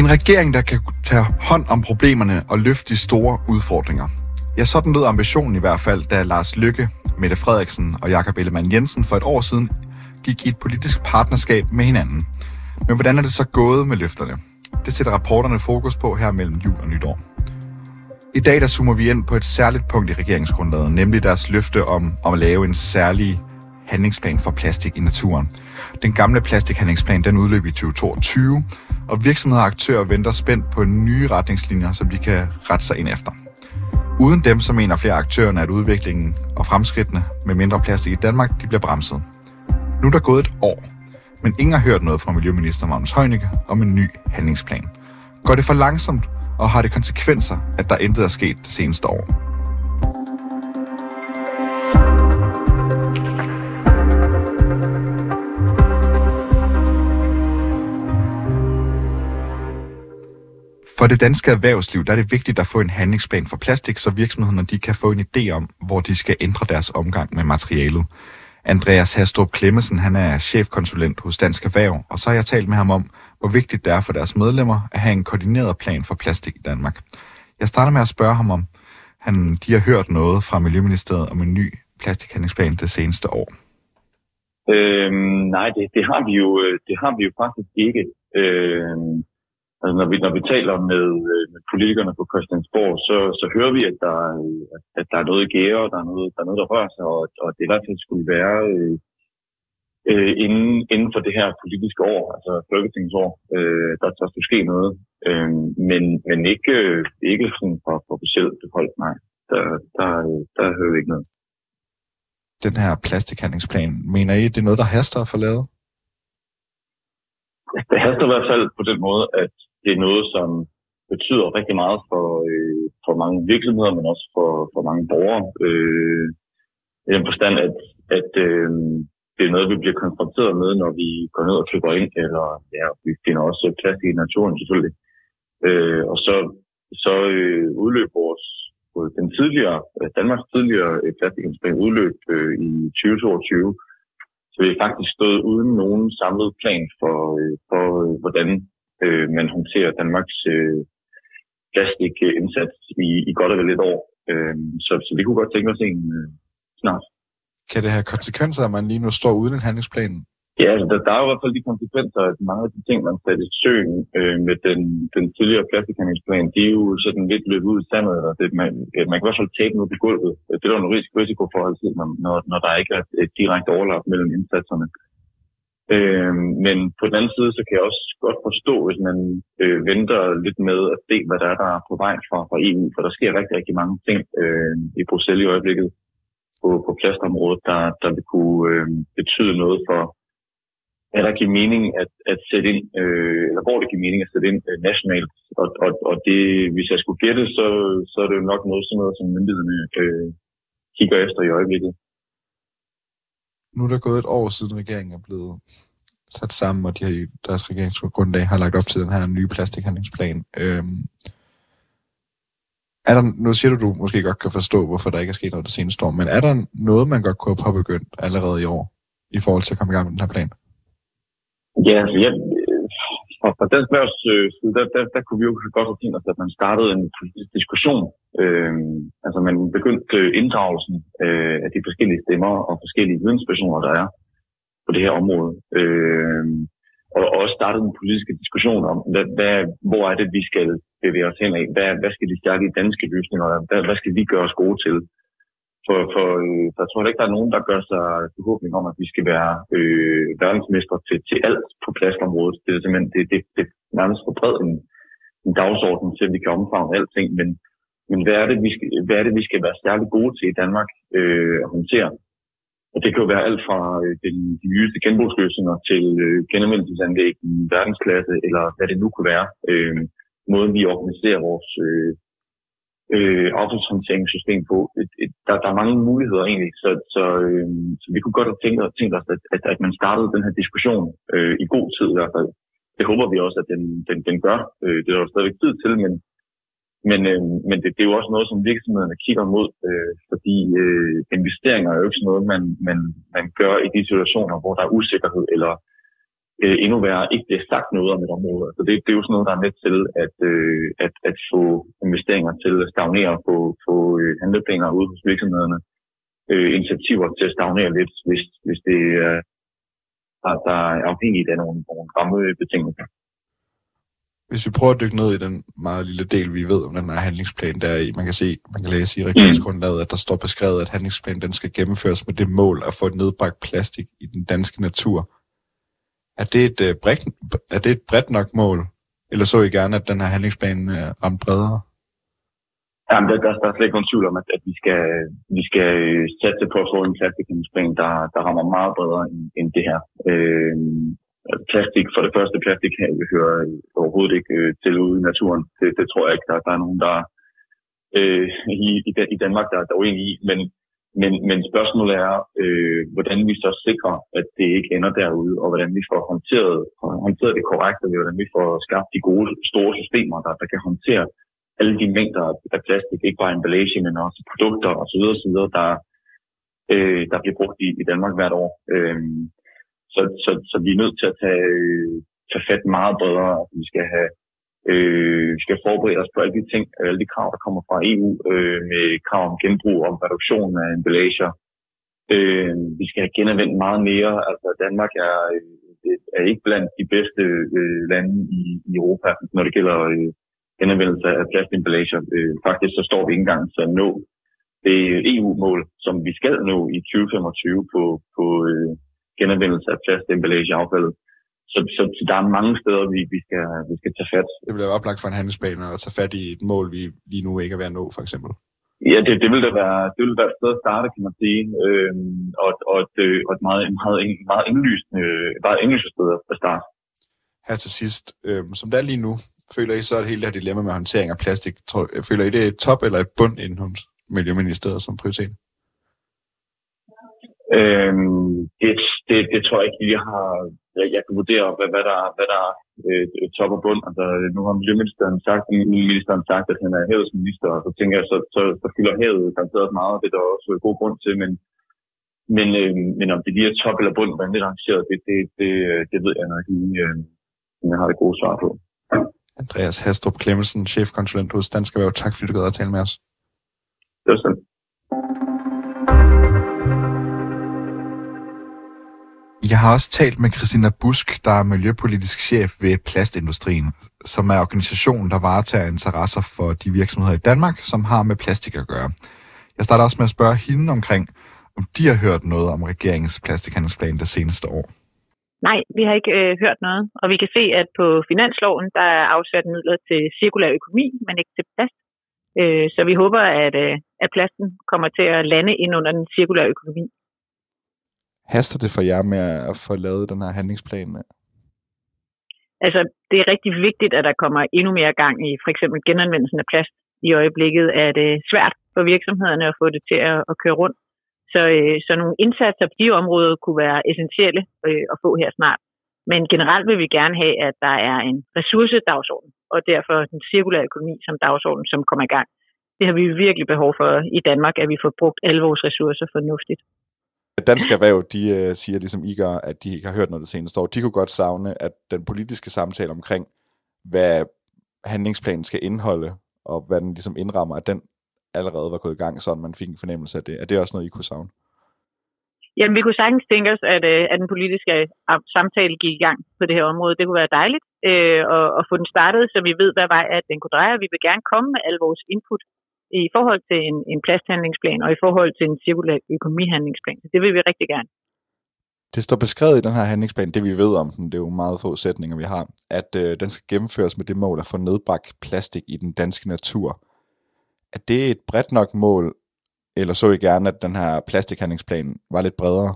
En regering, der kan tage hånd om problemerne og løfte de store udfordringer. Ja, sådan lød ambitionen i hvert fald, da Lars Lykke, Mette Frederiksen og Jakob Ellemann Jensen for et år siden gik i et politisk partnerskab med hinanden. Men hvordan er det så gået med løfterne? Det sætter rapporterne fokus på her mellem jul og nytår. I dag der zoomer vi ind på et særligt punkt i regeringsgrundlaget, nemlig deres løfte om at lave en særlig handlingsplan for plastik i naturen. Den gamle plastikhandlingsplan den udløb i 2022, og virksomheder og aktører venter spændt på nye retningslinjer, som de kan rette sig ind efter. Uden dem så mener flere aktørerne, at udviklingen og fremskridtene med mindre plastik i Danmark de bliver bremset. Nu er der gået et år, men ingen har hørt noget fra miljøminister Magnus Heunicke om en ny handlingsplan. Går det for langsomt, og har det konsekvenser, at der intet er sket det seneste år? For det danske erhvervsliv der er det vigtigt at få en handlingsplan for plastik, så virksomhederne de kan få en idé om, hvor de skal ændre deres omgang med materialet. Andreas Hastrup Clemmensen, han er chefkonsulent hos Dansk Erhverv, og så har jeg talt med ham om, hvor vigtigt det er for deres medlemmer at have en koordineret plan for plastik i Danmark. Jeg starter med at spørge ham, om de har hørt noget fra Miljøministeriet om en ny plastikhandlingsplan det seneste år. Nej, det har vi jo faktisk ikke. Når vi taler med politikerne på Christiansborg, så hører vi, at der er noget i gære, og der er noget, der rører sig, og det i hvert fald skulle være inden for det her politiske år, altså folketingsår, der skulle ske noget. Men ikke sådan for officielt hold, nej. Der hører vi ikke noget. Den her plastikhandlingsplan, mener I, det er noget, der haster at få lavet? Det haster i hvert fald på den måde, at det er noget, som betyder rigtig meget for mange virksomheder, men også for mange borgere. I den forstand, at det er noget, vi bliver konfronteret med, når vi går ned og køber ind, eller ja, vi finder også plastik i naturen selvfølgelig. Og så udløb Danmarks tidligere plastikindspring udløb i 2022. Så vi faktisk stået uden nogen samlet plan for hvordan man håndterer Danmarks plastikindsats i godt og vel et år. Så vi kunne godt tænke os en snart. Kan det have konsekvenser, at man lige nu står uden en handlingsplan? Ja, altså, der er i hvert fald de konsekvenser, at mange af de ting, man satte i søen med den tidligere plastikhandlingsplan, de er jo sådan lidt løbet ud i sandet, og det, man kan i hvert fald tabe noget på gulvet. Det er jo en risiko for altid, når der ikke er et direkte overlap mellem indsatserne. Men på den anden side, så kan jeg også godt forstå, hvis man venter lidt med at se, hvad der er på vej fra EU, for der sker rigtig, rigtig mange ting i Bruxelles i øjeblikket på plastområdet, der vil kunne betyde noget for, at der giver mening at sætte ind, eller hvor det giver mening at sætte ind nationalt, og det, hvis jeg skulle gætte, så er det jo nok noget, som myndighederne kigger efter i øjeblikket. Nu er der gået et år siden regeringen er blevet sat sammen, og de har i deres regeringsgrundlag har lagt op til den her nye plastikhandlingsplan. Nu siger du måske godt kan forstå, hvorfor der ikke er sket noget det seneste år, men er der noget, man godt kunne have påbegyndt allerede i år, i forhold til at komme i gang med den her plan? Ja, altså fra den spørgs side, der kunne vi jo godt have tænkt os, at man startede en politisk diskussion. Altså man begyndte inddragelsen af de forskellige stemmer og forskellige videnspersoner, der er på det her område. Og også startede en politisk diskussion om, hvor er det, vi skal bevæge os hen af? Hvad skal de stærke danske løsninger? Hvad skal vi gøre os gode til? For jeg tror ikke, der er nogen, der gør sig forhåbning om, at vi skal være verdensmestre til alt på plastområdet. Det er simpelthen det nærmest for bred en dagsorden til, at vi kan omfavne alting. Men hvad er det, vi skal være særligt gode til i Danmark at håndtere? Og det kan jo være alt fra de nyeste genbrugsløsninger til genanvendelsesanlæg i verdensklasse, eller hvad det nu kunne være. Måden, vi organiserer vores affaldshåndteringssystem på. Der er mange muligheder egentlig, så vi kunne godt have tænkt os, at man startede den her diskussion i god tid i hvert fald. Det håber vi også, at den gør. Det er jo stadigvæk tid til, men det er jo også noget, som virksomhederne kigger mod, fordi investeringer er jo ikke sådan noget, man gør i de situationer, hvor der er usikkerhed, eller endnu værre, ikke bliver sagt noget om et område. Så det er jo sådan noget, der er med til at få investeringer til at stagnere på handleplaner ude hos virksomhederne. Initiativer til at stagnere lidt, hvis det der er afhængigt af nogle rammebetingelser. Hvis vi prøver at dykke ned i den meget lille del, vi ved om den her handlingsplan, der er i, man kan læse i regeringsgrundlaget, at der står beskrevet, at handlingsplanen den skal gennemføres med det mål at få nedbragt plastik i den danske natur. Er det et bredt nok mål? Eller så I gerne, at den her handlingsplan rammer bredere? Jamen, der er slet ikke nogen tvivl om, at vi skal sætte på at få en plastikhandlingsplan, der rammer meget bredere end det her. Plastik, for det første, plastik hører overhovedet ikke til ude i naturen. Det tror jeg ikke, der er nogen, der i Danmark, der er uenige i. Men spørgsmålet er, hvordan vi så sikrer, at det ikke ender derude, og hvordan vi får håndteret det korrekt, og hvordan vi får skabt de gode, store systemer, der kan håndtere alle de mængder af plastik, ikke bare emballage, men også produkter osv., der bliver brugt i Danmark hvert år. Så vi er nødt til at tage fat meget bredere. Vi skal skal forberede os på alle de ting, alle de krav, der kommer fra EU, med krav om genbrug, om reduktion af emballager. Vi skal have genanvendt meget mere. Altså, Danmark er ikke blandt de bedste lande i Europa, når det gælder genanvendelse af plastemballager. Faktisk så står vi ikke engang til at nå det EU-mål, som vi skal nå i 2025 på genanvendelse af plastemballageaffaldet. Så der er mange steder, vi skal tage fat. Det bliver oplagt for en handelsbane at tage fat i et mål, vi lige nu ikke er ved at nå, for eksempel. Ja, det vil være et sted at starte, kan man sige. Og et meget indlysende sted at starte. Her til sidst, som det er lige nu, føler I så et helt det her dilemma med håndtering af plastik? Føler I det et top eller et bund inden hos Miljøministeriet som prioritet? Det tror jeg ikke, vi har... Jeg kan vurdere, hvad der er top og bund. Altså, nu har miljøministeren sagt, at han er havets minister, og så tænker jeg, så fylder havet garanteret meget, og det er der også god grund til, men om det lige er top eller bund, hvordan det er arrangeret, det ved jeg nok ikke, jeg har det gode svar på. Andreas Hastrup Clemmensen, chefkonsulent hos Dansk Erhverv. Tak fordi du gad at tale med os. Det var sådan. Jeg har også talt med Christina Busk, der er miljøpolitisk chef ved Plastindustrien, som er organisationen, der varetager interesser for de virksomheder i Danmark, som har med plastik at gøre. Jeg starter også med at spørge hende omkring, om de har hørt noget om regeringens plastikhandlingsplan det seneste år. Nej, vi har ikke hørt noget, og vi kan se, at på finansloven, der er afsat midler til cirkulær økonomi, men ikke til plast. Så vi håber, at plasten kommer til at lande ind under den cirkulære økonomi. Haster det for jer med at få lavet den her handlingsplan? Altså, det er rigtig vigtigt, at der kommer endnu mere gang i for eksempel genanvendelsen af plast. I øjeblikket er det svært for virksomhederne at få det til at køre rundt. Så nogle indsatser på de områder kunne være essentielle at få her snart. Men generelt vil vi gerne have, at der er en ressourcedagsorden, og derfor den cirkulære økonomi som dagsorden, som kommer i gang. Det har vi virkelig behov for i Danmark, at vi får brugt alle vores ressourcer fornuftigt. Dansk Erhverv, de siger, ligesom I gør, at de ikke har hørt noget det seneste år. De kunne godt savne, at den politiske samtale omkring, hvad handlingsplanen skal indeholde, og hvad den ligesom indrammer, at den allerede var gået i gang, sådan man fik en fornemmelse af det. Er det også noget, I kunne savne? Jamen, vi kunne sagtens tænke os, at den politiske samtale gik i gang på det her område. Det kunne være dejligt at få den startet, så vi ved, hvad vej at den kunne dreje. Vi vil gerne komme med alle vores input i forhold til en plasthandlingsplan og i forhold til en cirkulær økonomihandlingsplan. Det vil vi rigtig gerne. Det står beskrevet i den her handlingsplan, det vi ved om den, det er jo meget få sætninger, vi har, at den skal gennemføres med det mål at få nedbragt plastik i den danske natur. Er det et bredt nok mål, eller så I gerne, at den her plastikhandlingsplan var lidt bredere?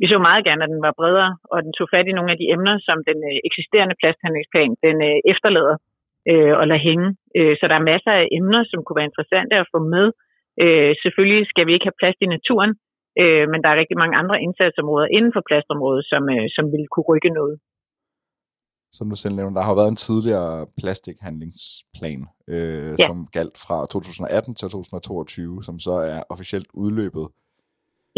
Vi så meget gerne, at den var bredere, og den tog fat i nogle af de emner, som den eksisterende plasthandlingsplan den efterlader og lade hænge. Så der er masser af emner, som kunne være interessante at få med. Selvfølgelig skal vi ikke have plast i naturen, men der er rigtig mange andre indsatsområder inden for plastområdet, som ville kunne rykke noget. Som du selv nævnte, der har været en tidligere plastikhandlingsplan, som galt fra 2018 til 2022, som så er officielt udløbet.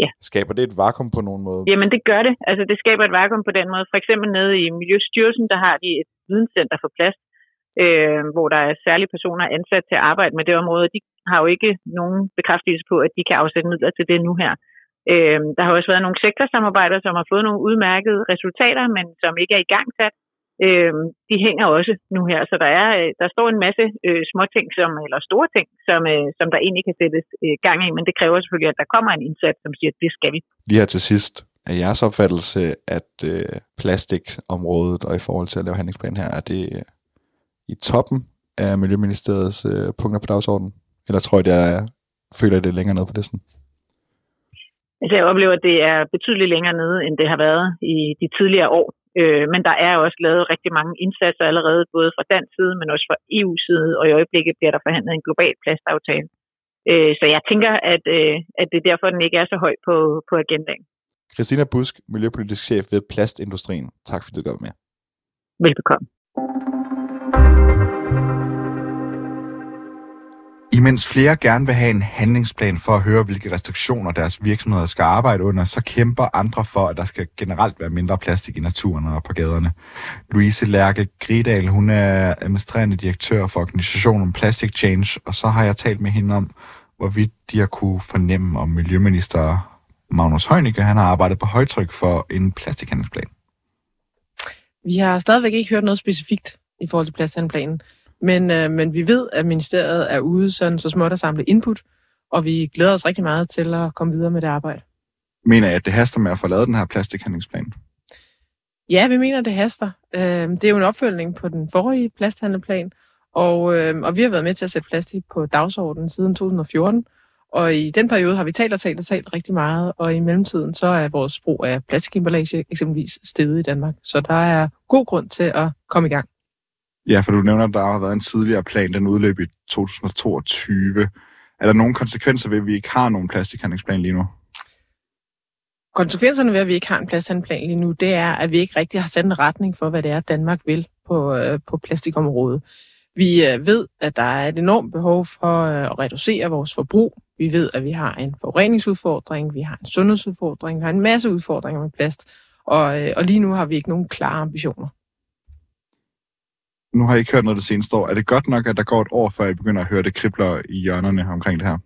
Ja. Skaber det et vakuum på nogen måde? Jamen det gør det. Altså det skaber et vakuum på den måde. For eksempel nede i Miljøstyrelsen, der har de et videnscenter for plast, hvor der er særlige personer ansat til at arbejde med det område. De har jo ikke nogen bekræftelse på, at de kan afsætte midler til det nu her. Der har også været nogle sektorsamarbejder, som har fået nogle udmærkede resultater, men som ikke er igangsat. De hænger også nu her, så der står en masse småting, eller store ting, som der egentlig kan sættes gang i, men det kræver selvfølgelig, at der kommer en indsats, som siger, at det skal vi. Lige her til sidst, er jeres opfattelse, at plastikområdet og i forhold til at lave handlingsplanen her, er det i toppen af Miljøministeriets punkter på dagsordenen? Eller tror I, føler I det længere nede på listen? Altså jeg oplever, at det er betydeligt længere nede, end det har været i de tidligere år. Men der er også lavet rigtig mange indsatser allerede, både fra dansk side, men også fra EU's side, og i øjeblikket bliver der forhandlet en global plastaftale. Så jeg tænker, at det er derfor, den ikke er så høj på agendaen. Christina Busk, miljøpolitisk chef ved Plastindustrien. Tak fordi du gør med. Velbekomme. Imens flere gerne vil have en handlingsplan for at høre, hvilke restriktioner deres virksomheder skal arbejde under, så kæmper andre for, at der skal generelt være mindre plastik i naturen og på gaderne. Louise Lærke Gredal, hun er administrerende direktør for organisationen Plastic Change, og så har jeg talt med hende om, hvorvidt de har kunne fornemme, om miljøminister Magnus Heunicke, han har arbejdet på højtryk for en plastikhandlingsplan. Vi har stadigvæk ikke hørt noget specifikt i forhold til plastikhandlingsplanen. Men vi ved, at ministeriet er ude sådan, så småt at samle input, og vi glæder os rigtig meget til at komme videre med det arbejde. Mener I, at det haster med at få lavet den her plastikhandlingsplan? Ja, vi mener, at det haster. Det er jo en opfølgning på den forrige plasthandleplan, og vi har været med til at sætte plastik på dagsordenen siden 2014, og i den periode har vi talt rigtig meget, og i mellemtiden så er vores brug af plastikemballage eksempelvis steget i Danmark, så der er god grund til at komme i gang. Ja, for du nævner, at der har været en tidligere plan, den udløb i 2022. Er der nogle konsekvenser ved, at vi ikke har nogen plastikhandlingsplan lige nu? Konsekvenserne ved, at vi ikke har en plastikhandlingsplan lige nu, det er, at vi ikke rigtig har sat en retning for, hvad det er, Danmark vil på plastikområdet. Vi ved, at der er et enormt behov for at reducere vores forbrug. Vi ved, at vi har en forureningsudfordring, vi har en sundhedsudfordring, vi har en masse udfordringer med plast. Og lige nu har vi ikke nogen klare ambitioner. Nu har I ikke hørt noget det seneste år. Er det godt nok, at der går et år, før I begynder at høre det kribler i hjørnerne omkring det her?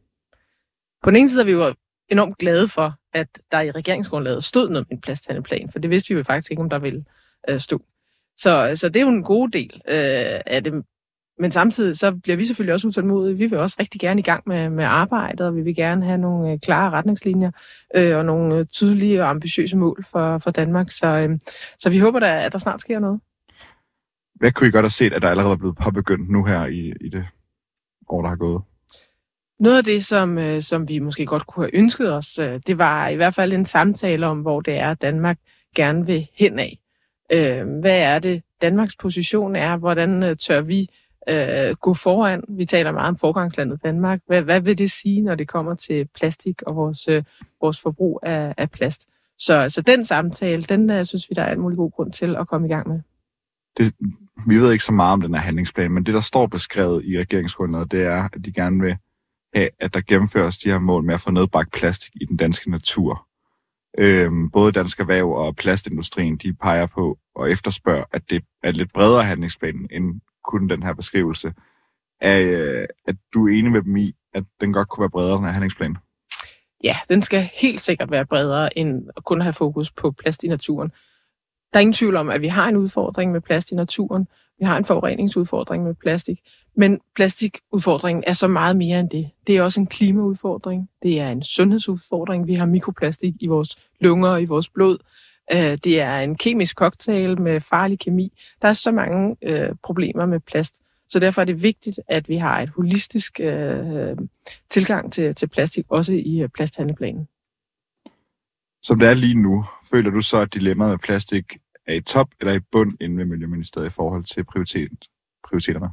På den ene side er vi jo enormt glade for, at der i regeringsgrundlaget stod noget med en plasthandleplan, for det vidste vi jo faktisk ikke, om der ville stå. Så det er jo en god del af det. Men samtidig så bliver vi selvfølgelig også utålmodige. Vi vil også rigtig gerne i gang med arbejdet, og vi vil gerne have nogle klare retningslinjer og nogle tydelige og ambitiøse mål for Danmark. Så vi håber da, at der snart sker noget. Hvad kunne I godt have set, at der allerede er blevet påbegyndt nu her i det år, der har gået? Noget af det, som vi måske godt kunne have ønsket os, det var i hvert fald en samtale om, hvor det er, Danmark gerne vil henad. Hvad er det, Danmarks position er? Hvordan tør vi gå foran? Vi taler meget om forgangslandet Danmark. Hvad vil det sige, når det kommer til plastik og vores forbrug af plast? Så den samtale, den synes vi, der er alt muligt god grund til at komme i gang med. Vi ved ikke så meget om den her handlingsplan, men det, der står beskrevet i regeringsgrundlaget, det er, at de gerne vil have, at der gennemføres de her mål med at få nedbragt plastik i den danske natur. Både Dansk Erhverv og Plastindustrien, de peger på og efterspørger, at det er en lidt bredere handlingsplan end kun den her beskrivelse. Er du enig med dem i, at den godt kunne være bredere, den her handlingsplan? Ja, den skal helt sikkert være bredere end kun at have fokus på plast i naturen. Der er ingen tvivl om, at vi har en udfordring med plast i naturen. Vi har en forureningsudfordring med plastik. Men plastikudfordringen er så meget mere end det. Det er også en klimaudfordring. Det er en sundhedsudfordring. Vi har mikroplastik i vores lunger og i vores blod. Det er en kemisk cocktail med farlig kemi. Der er så mange problemer med plast. Så derfor er det vigtigt, at vi har et holistisk tilgang til plastik, også i plasthandleplanen. Som det er lige nu, føler du så, at dilemmaet med plastik er i top eller i bund inden ved Miljøministeriet i forhold til prioriteterne?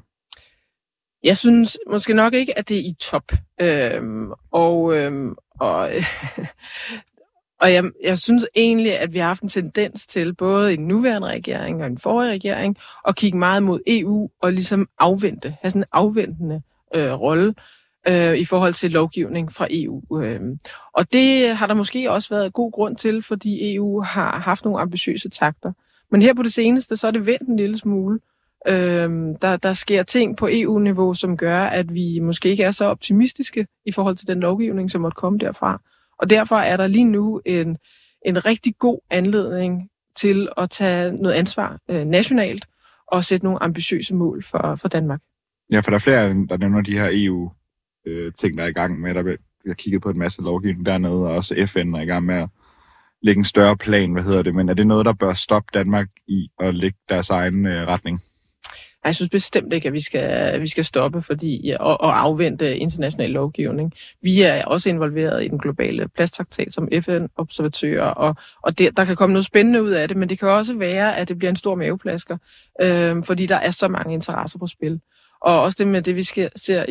Jeg synes måske nok ikke, at det er i top. Jeg synes egentlig, at vi har haft en tendens til, både i den nuværende regering og den forrige regering, at kigge meget mod EU og ligesom afvente, have sådan en afventende rolle. i forhold til lovgivning fra EU. Og det har der måske også været god grund til, fordi EU har haft nogle ambitiøse takter. Men her på det seneste, så er det vendt en lille smule. Der sker ting på EU-niveau, som gør, at vi måske ikke er så optimistiske i forhold til den lovgivning, som måtte komme derfra. Og derfor er der lige nu en rigtig god anledning til at tage noget ansvar nationalt og sætte nogle ambitiøse mål for Danmark. Ja, for der er flere, der nævner de her EU-ting, der er i gang med. Der bliver kigget på en masse lovgivning dernede, og også FN er i gang med at lægge en større plan, men er det noget, der bør stoppe Danmark i at lægge deres egen retning? Jeg synes bestemt ikke, at vi skal stoppe og afvente international lovgivning. Vi er også involveret i den globale plasttraktat som FN-observatører, og der kan komme noget spændende ud af det, men det kan også være, at det bliver en stor maveplasker, fordi der er så mange interesser på spil. Og også det med det, vi ser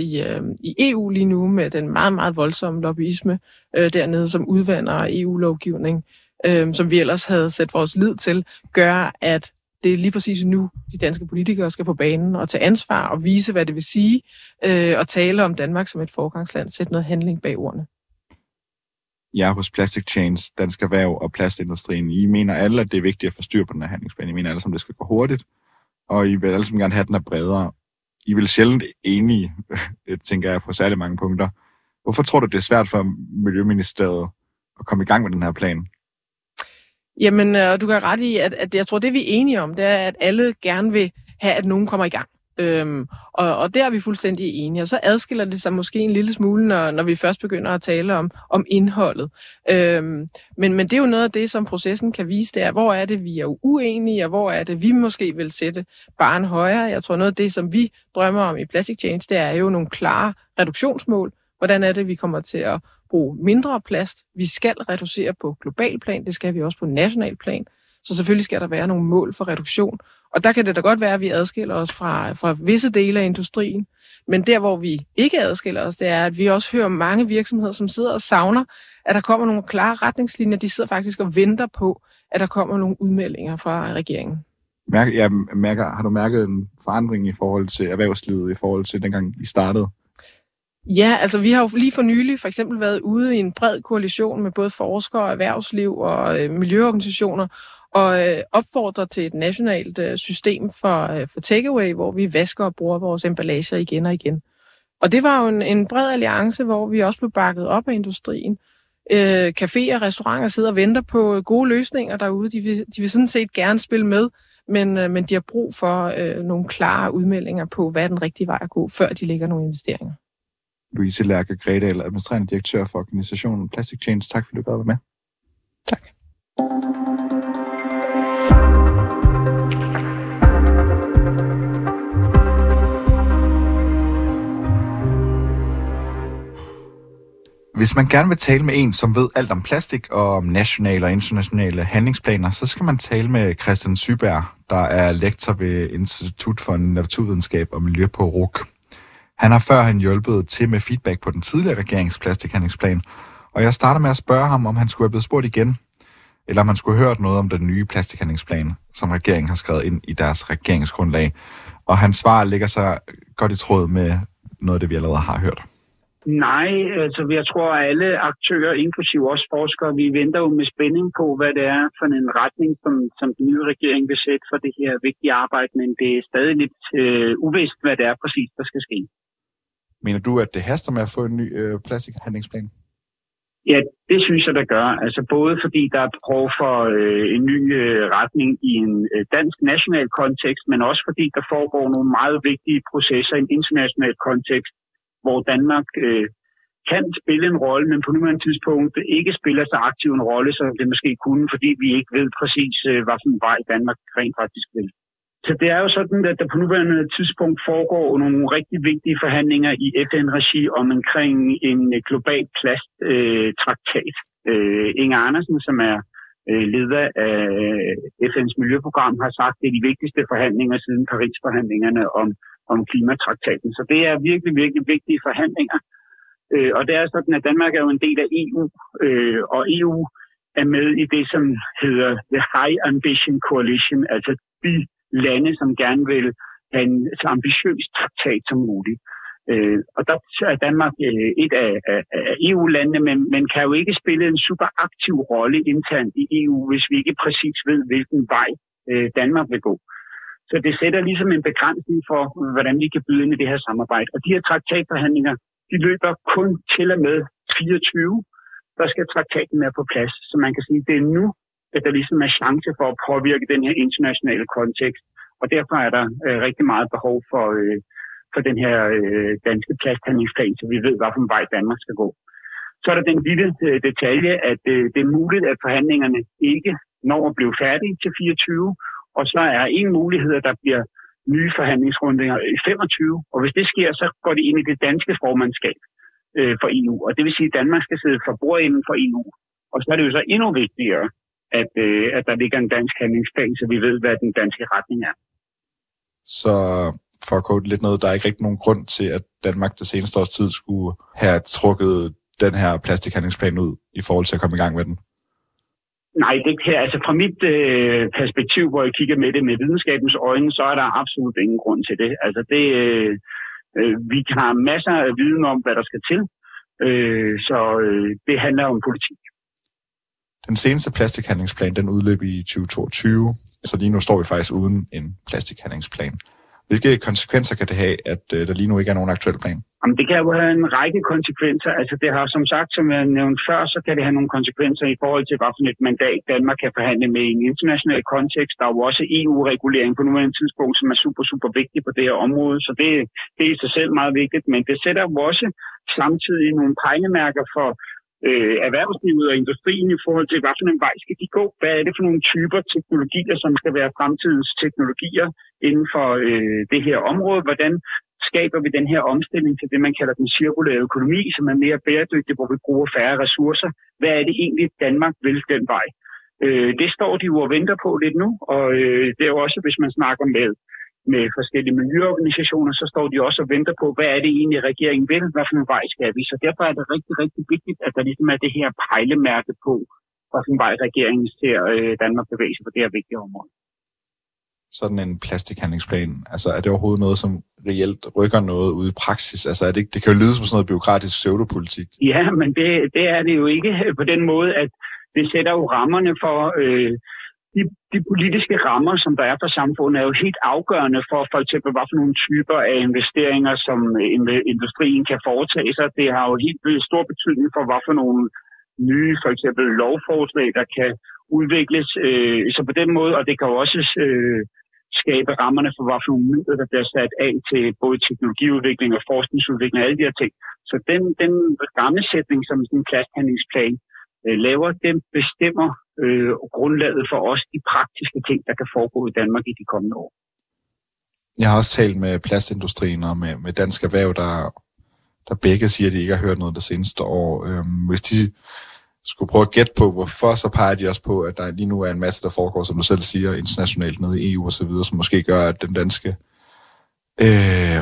i EU lige nu, med den meget, meget voldsomme lobbyisme dernede, som udvander EU-lovgivning, som vi ellers havde sat vores lid til, gør, at det er lige præcis nu, de danske politikere skal på banen og tage ansvar og vise, hvad det vil sige, og tale om Danmark som et foregangsland, sætte noget handling bag ordene. Ja, hos Plastic Change, Dansk Erhverv og Plastindustrien, I mener alle, at det er vigtigt at få styr på den her handlingsplan. I mener alle, som det skal gå hurtigt, og I vil alle som gerne have den er bredere. I vil sjældent enige, tænker jeg, på særlig mange punkter. Hvorfor tror du, det er svært for Miljøministeriet at komme i gang med den her plan? Jamen, du kan ret i, at jeg tror, det vi er enige om, det er, at alle gerne vil have, at nogen kommer i gang. Og der er vi fuldstændig enige. Og så adskiller det sig måske en lille smule, når vi først begynder at tale om indholdet. Men det er jo noget af det, som processen kan vise, det er, hvor er det, vi er uenige, og hvor er det, vi måske vil sætte barren højere. Jeg tror, noget af det, som vi drømmer om i Plastic Change, det er jo nogle klare reduktionsmål. Hvordan er det, vi kommer til at bruge mindre plast? Vi skal reducere på global plan, det skal vi også på national plan. Så selvfølgelig skal der være nogle mål for reduktion. Og der kan det da godt være, at vi adskiller os fra visse dele af industrien. Men der, hvor vi ikke adskiller os, det er, at vi også hører mange virksomheder, som sidder og savner, at der kommer nogle klare retningslinjer. De sidder faktisk og venter på, at der kommer nogle udmeldinger fra regeringen. Har du mærket en forandring i forhold til erhvervslivet, i forhold til dengang I startede? Ja, altså vi har jo lige for nylig for eksempel været ude i en bred koalition med både forskere, erhvervsliv og miljøorganisationer, og opfordrer til et nationalt system for takeaway, hvor vi vasker og bruger vores emballager igen og igen. Og det var jo en bred alliance, hvor vi også blev bakket op af industrien. Caféer og restauranter sidder og venter på gode løsninger derude. De vil sådan set gerne spille med, men de har brug for nogle klare udmeldinger på, hvad er den rigtige vej at gå, før de lægger nogle investeringer. Louise Lærke Gredal, administrerende direktør for organisationen Plastic Change. Tak fordi du gad være med. Tak. Hvis man gerne vil tale med en, som ved alt om plastik og om nationale og internationale handlingsplaner, så skal man tale med Kristian Syberg, der er lektor ved Institut for Naturvidenskab og Miljø på RUC. Han har førhen hjulpet til med feedback på den tidligere regerings plastikhandlingsplan, og jeg starter med at spørge ham, om han skulle have blevet spurgt igen, eller om han skulle have hørt noget om den nye plastikhandlingsplan, som regeringen har skrevet ind i deres regeringsgrundlag. Og hans svar ligger sig godt i tråd med noget af det, vi allerede har hørt. Nej, altså jeg tror, at alle aktører, inklusive også forskere, vi venter jo med spænding på, hvad det er for en retning, som den nye regering vil sætte for det her vigtige arbejde, men det er stadig lidt uvist, hvad det er præcis, der skal ske. Mener du, at det haster med at få en ny plastikhandlingsplan? Ja, det synes jeg, der gør. Altså både fordi der er behov for en ny retning i en dansk national kontekst, men også fordi der foregår nogle meget vigtige processer i en international kontekst, hvor Danmark kan spille en rolle, men på nuværende tidspunkt ikke spiller så aktiv en rolle, som det måske kunne, fordi vi ikke ved præcis, hvad for en vej Danmark rent faktisk vil. Så det er jo sådan, at der på nuværende tidspunkt foregår nogle rigtig vigtige forhandlinger i FN-regi omkring en global plasttraktat. Inge Andersen, som er leder af FN's miljøprogram, har sagt, at det er de vigtigste forhandlinger siden Paris-forhandlingerne om klimatraktaten. Så det er virkelig, virkelig vigtige forhandlinger. Og det er sådan, at Danmark er jo en del af EU, og EU er med i det, som hedder The High Ambition Coalition, altså de lande, som gerne vil have en så ambitiøs traktat som muligt. Og der er Danmark et af EU-landene, men kan jo ikke spille en super aktiv rolle internt i EU, hvis vi ikke præcis ved, hvilken vej Danmark vil gå. Så det sætter ligesom en begrænsning for, hvordan vi kan byde ind i det her samarbejde. Og de her traktatforhandlinger, de løber kun til og med 24. Der skal traktaten være på plads. Så man kan sige, at det er nu, at der ligesom er chance for at påvirke den her internationale kontekst. Og derfor er der rigtig meget behov for den her danske plasthandlingsplan, så vi ved, hvilken vej Danmark skal gå. Så er der den lille detalje, at det er muligt, at forhandlingerne ikke når at blive færdige til 24, og så er en mulighed, at der bliver nye forhandlingsrunder i 25, og hvis det sker, så går det ind i det danske formandskab for EU, og det vil sige, at Danmark skal sidde for bordenden for EU, og så er det jo så endnu vigtigere, at der ligger en dansk handlingsplan, så vi ved, hvad den danske retning er. Så for at kode lidt noget, der er ikke rigtig nogen grund til, at Danmark det seneste års tid skulle have trukket den her plastikhandlingsplan ud i forhold til at komme i gang med den? Nej, det er her. Altså fra mit perspektiv, hvor jeg kigger med det med videnskabens øjne, så er der absolut ingen grund til det. Altså det, vi har masser af viden om, hvad der skal til, så det handler om politik. Den seneste plastikhandlingsplan, den udløb i 2022, så lige nu står vi faktisk uden en plastikhandlingsplan. Hvilke konsekvenser kan det have, at der lige nu ikke er nogen aktuel plan? Jamen, det kan jo have en række konsekvenser. Altså det har som sagt, som jeg nævnte før, så kan det have nogle konsekvenser i forhold til, hvad for et mandat Danmark kan forhandle med i en international kontekst. Der er jo også EU-regulering på nuværende tidspunkt, som er super, super vigtig på det her område. Så det er i sig selv meget vigtigt, men det sætter jo også samtidig nogle pejlemærker for erhvervslivet og industrien i forhold til, hvad for en vej skal de gå? Hvad er det for nogle typer teknologier, som skal være fremtidens teknologier inden for det her område? Hvordan skaber vi den her omstilling til det, man kalder den cirkulære økonomi, som er mere bæredygtig, hvor vi bruger færre ressourcer? Hvad er det egentlig, Danmark vil den vej? Det står de jo og venter på lidt nu, og det er jo også, hvis man snakker med forskellige miljøorganisationer, så står de også og venter på, hvad er det egentlig, regeringen vil, hvad for en vej skal vi. Så derfor er det rigtig, rigtig vigtigt, at der ligesom er det her pejlemærke på, hvilken vej regeringen ser Danmark bevæge sig på det her vigtige område. Sådan en plastikhandlingsplan, altså er det overhovedet noget, som reelt rykker noget ude i praksis? Altså er det, ikke, det kan jo lyde som sådan noget bureaukratisk pseudopolitik. Ja, men det er det jo ikke på den måde, at det sætter jo rammerne for... De politiske rammer, som der er for samfundet, er jo helt afgørende for eksempel, hvad for nogle typer af investeringer, som industrien kan foretage sig. Det har jo helt stor betydning for, hvad for nogle nye, for eksempel lovforslag, der kan udvikles. Så på den måde, og det kan jo også skabe rammerne for, hvad for nogle midler, der bliver sat af til både teknologiudvikling og forskningsudvikling og alle de her ting. Så den rammesætning, som sådan en plasthandlingsplan laver, den bestemmer grundlaget for os de praktiske ting, der kan foregå i Danmark i de kommende år. Jeg har også talt med plastindustrien og med Dansk Erhverv, der begge siger, at de ikke har hørt noget det seneste år. Hvis de skulle prøve at gætte på, hvorfor, så peger de også på, at der lige nu er en masse, der foregår, som du selv siger, internationalt nede i EU osv., som måske gør, at den danske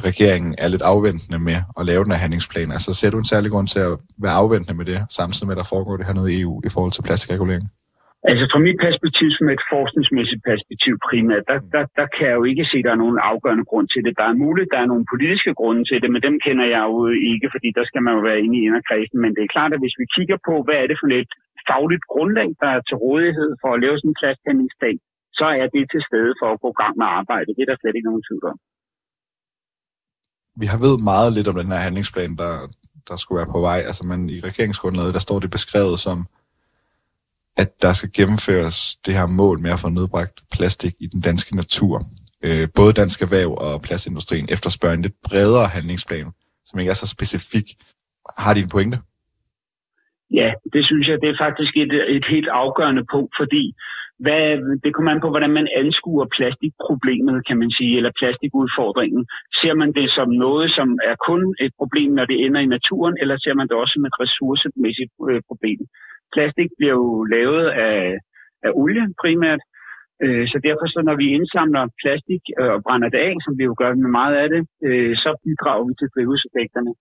regeringen er lidt afventende med at lave den her handlingsplan. Altså ser du en særlig grund til at være afventende med det, samtidig med, at der foregår det her nede i EU i forhold til plastikregulering? Altså fra mit perspektiv, som et forskningsmæssigt perspektiv primært, der kan jeg jo ikke se, at der er nogen afgørende grund til det. Der er muligt, der er nogle politiske grunde til det, men dem kender jeg jo ikke, fordi der skal man jo være inde i inderkredsen. Men det er klart, at hvis vi kigger på, hvad er det for et fagligt grundlag, der er til rådighed for at lave sådan en plasthandlingsplan, så er det til stede for at gå i gang med arbejdet. Det er der slet ikke nogen tvivl om. Vi har ved meget lidt om den her handlingsplan, der skulle være på vej. Altså, men i regeringsgrundlaget, der står det beskrevet som, at der skal gennemføres det her mål med at få nedbragt plastik i den danske natur. Både Dansk Erhverv og plastindustrien efterspørger en lidt bredere handlingsplan, som ikke er så specifik. Har de en pointe? Ja, det synes jeg, det er faktisk et helt afgørende punkt, fordi det kommer an på, hvordan man anskuer plastikproblemet, kan man sige, eller plastikudfordringen. Ser man det som noget, som er kun et problem, når det ender i naturen, eller ser man det også som et ressourcemæssigt problem? Plastik bliver jo lavet af olie primært, så derfor så når vi indsamler plastik og brænder det af, som vi jo gør med meget af det, så bidrager vi til drivhuseffekterne.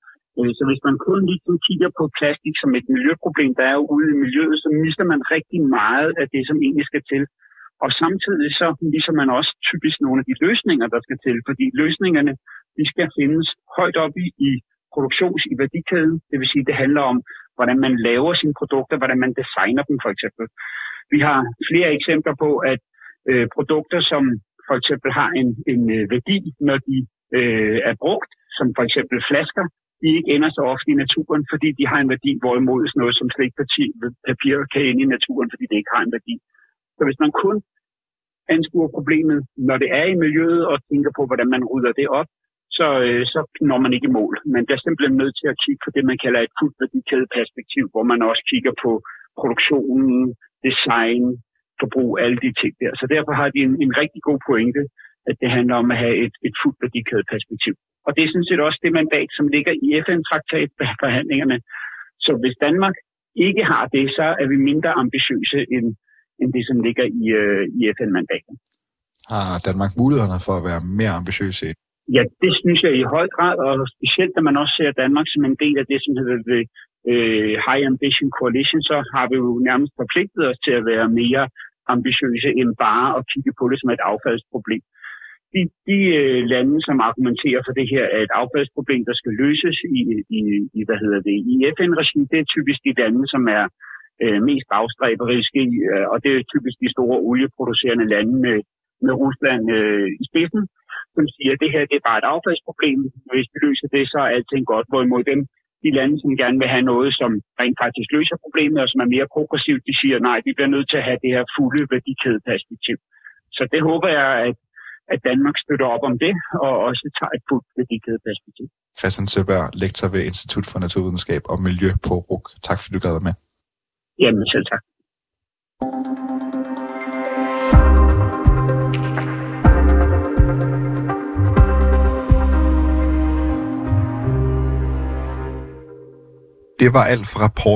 Så hvis man kun lige kigger på plastik som et miljøproblem, der er ude i miljøet, så mister man rigtig meget af det, som egentlig skal til. Og samtidig så misser man også typisk nogle af de løsninger, der skal til, fordi løsningerne de skal findes højt op i produktions- i værdikæden. Det vil sige, det handler om, hvordan man laver sine produkter, hvordan man designer dem for eksempel. Vi har flere eksempler på, at produkter, som for eksempel har en værdi, når de er brugt, som for eksempel flasker, de ikke ender så ofte i naturen, fordi de har en værdi, hvorimod sådan noget som slikpapir kan ende i naturen, fordi det ikke har en værdi. Så hvis man kun anskuer problemet, når det er i miljøet, og tænker på, hvordan man rydder det op, så når man ikke mål. Men der er simpelthen nødt til at kigge på det, man kalder et fuldt værdikædeperspektiv, hvor man også kigger på produktionen, design, forbrug, alle de ting der. Så derfor har de en rigtig god pointe, at det handler om at have et fuldt værdikædeperspektiv. Og det er sådan set også det mandat, som ligger i FN-traktatforhandlingerne. Så hvis Danmark ikke har det, så er vi mindre ambitiøse end det, som ligger i FN-mandaten. Har Danmark mulighederne for at være mere ambitiøse? Ja, det synes jeg i høj grad, og specielt når man også ser Danmark som en del af det, som hedder The High Ambition Coalition, så har vi jo nærmest forpligtet os til at være mere ambitiøse end bare at kigge på det som et affaldsproblem. De lande, som argumenterer for det her, er et affaldsproblem, der skal løses i FN-regi. Det er typisk de lande, som er mest bagstræberiske, og det er typisk de store olieproducerende lande med Rusland i spidsen, som siger, at det her det er bare et affaldsproblem. Hvis vi løser det, så er alting godt. Hvorimod de lande, som gerne vil have noget, som rent faktisk løser problemet, og som er mere progressivt, de siger, nej, vi bliver nødt til at have det her fulde værdikædeperspektiv. Så det håber jeg, at Danmark støtter op om det, og også tager et fuldt værdikædeperspektiv. Kristian Syberg, lektor ved Institut for Naturvidenskab og Miljø på RUC. Tak fordi du gad med. Jamen selv tak. Det var alt fra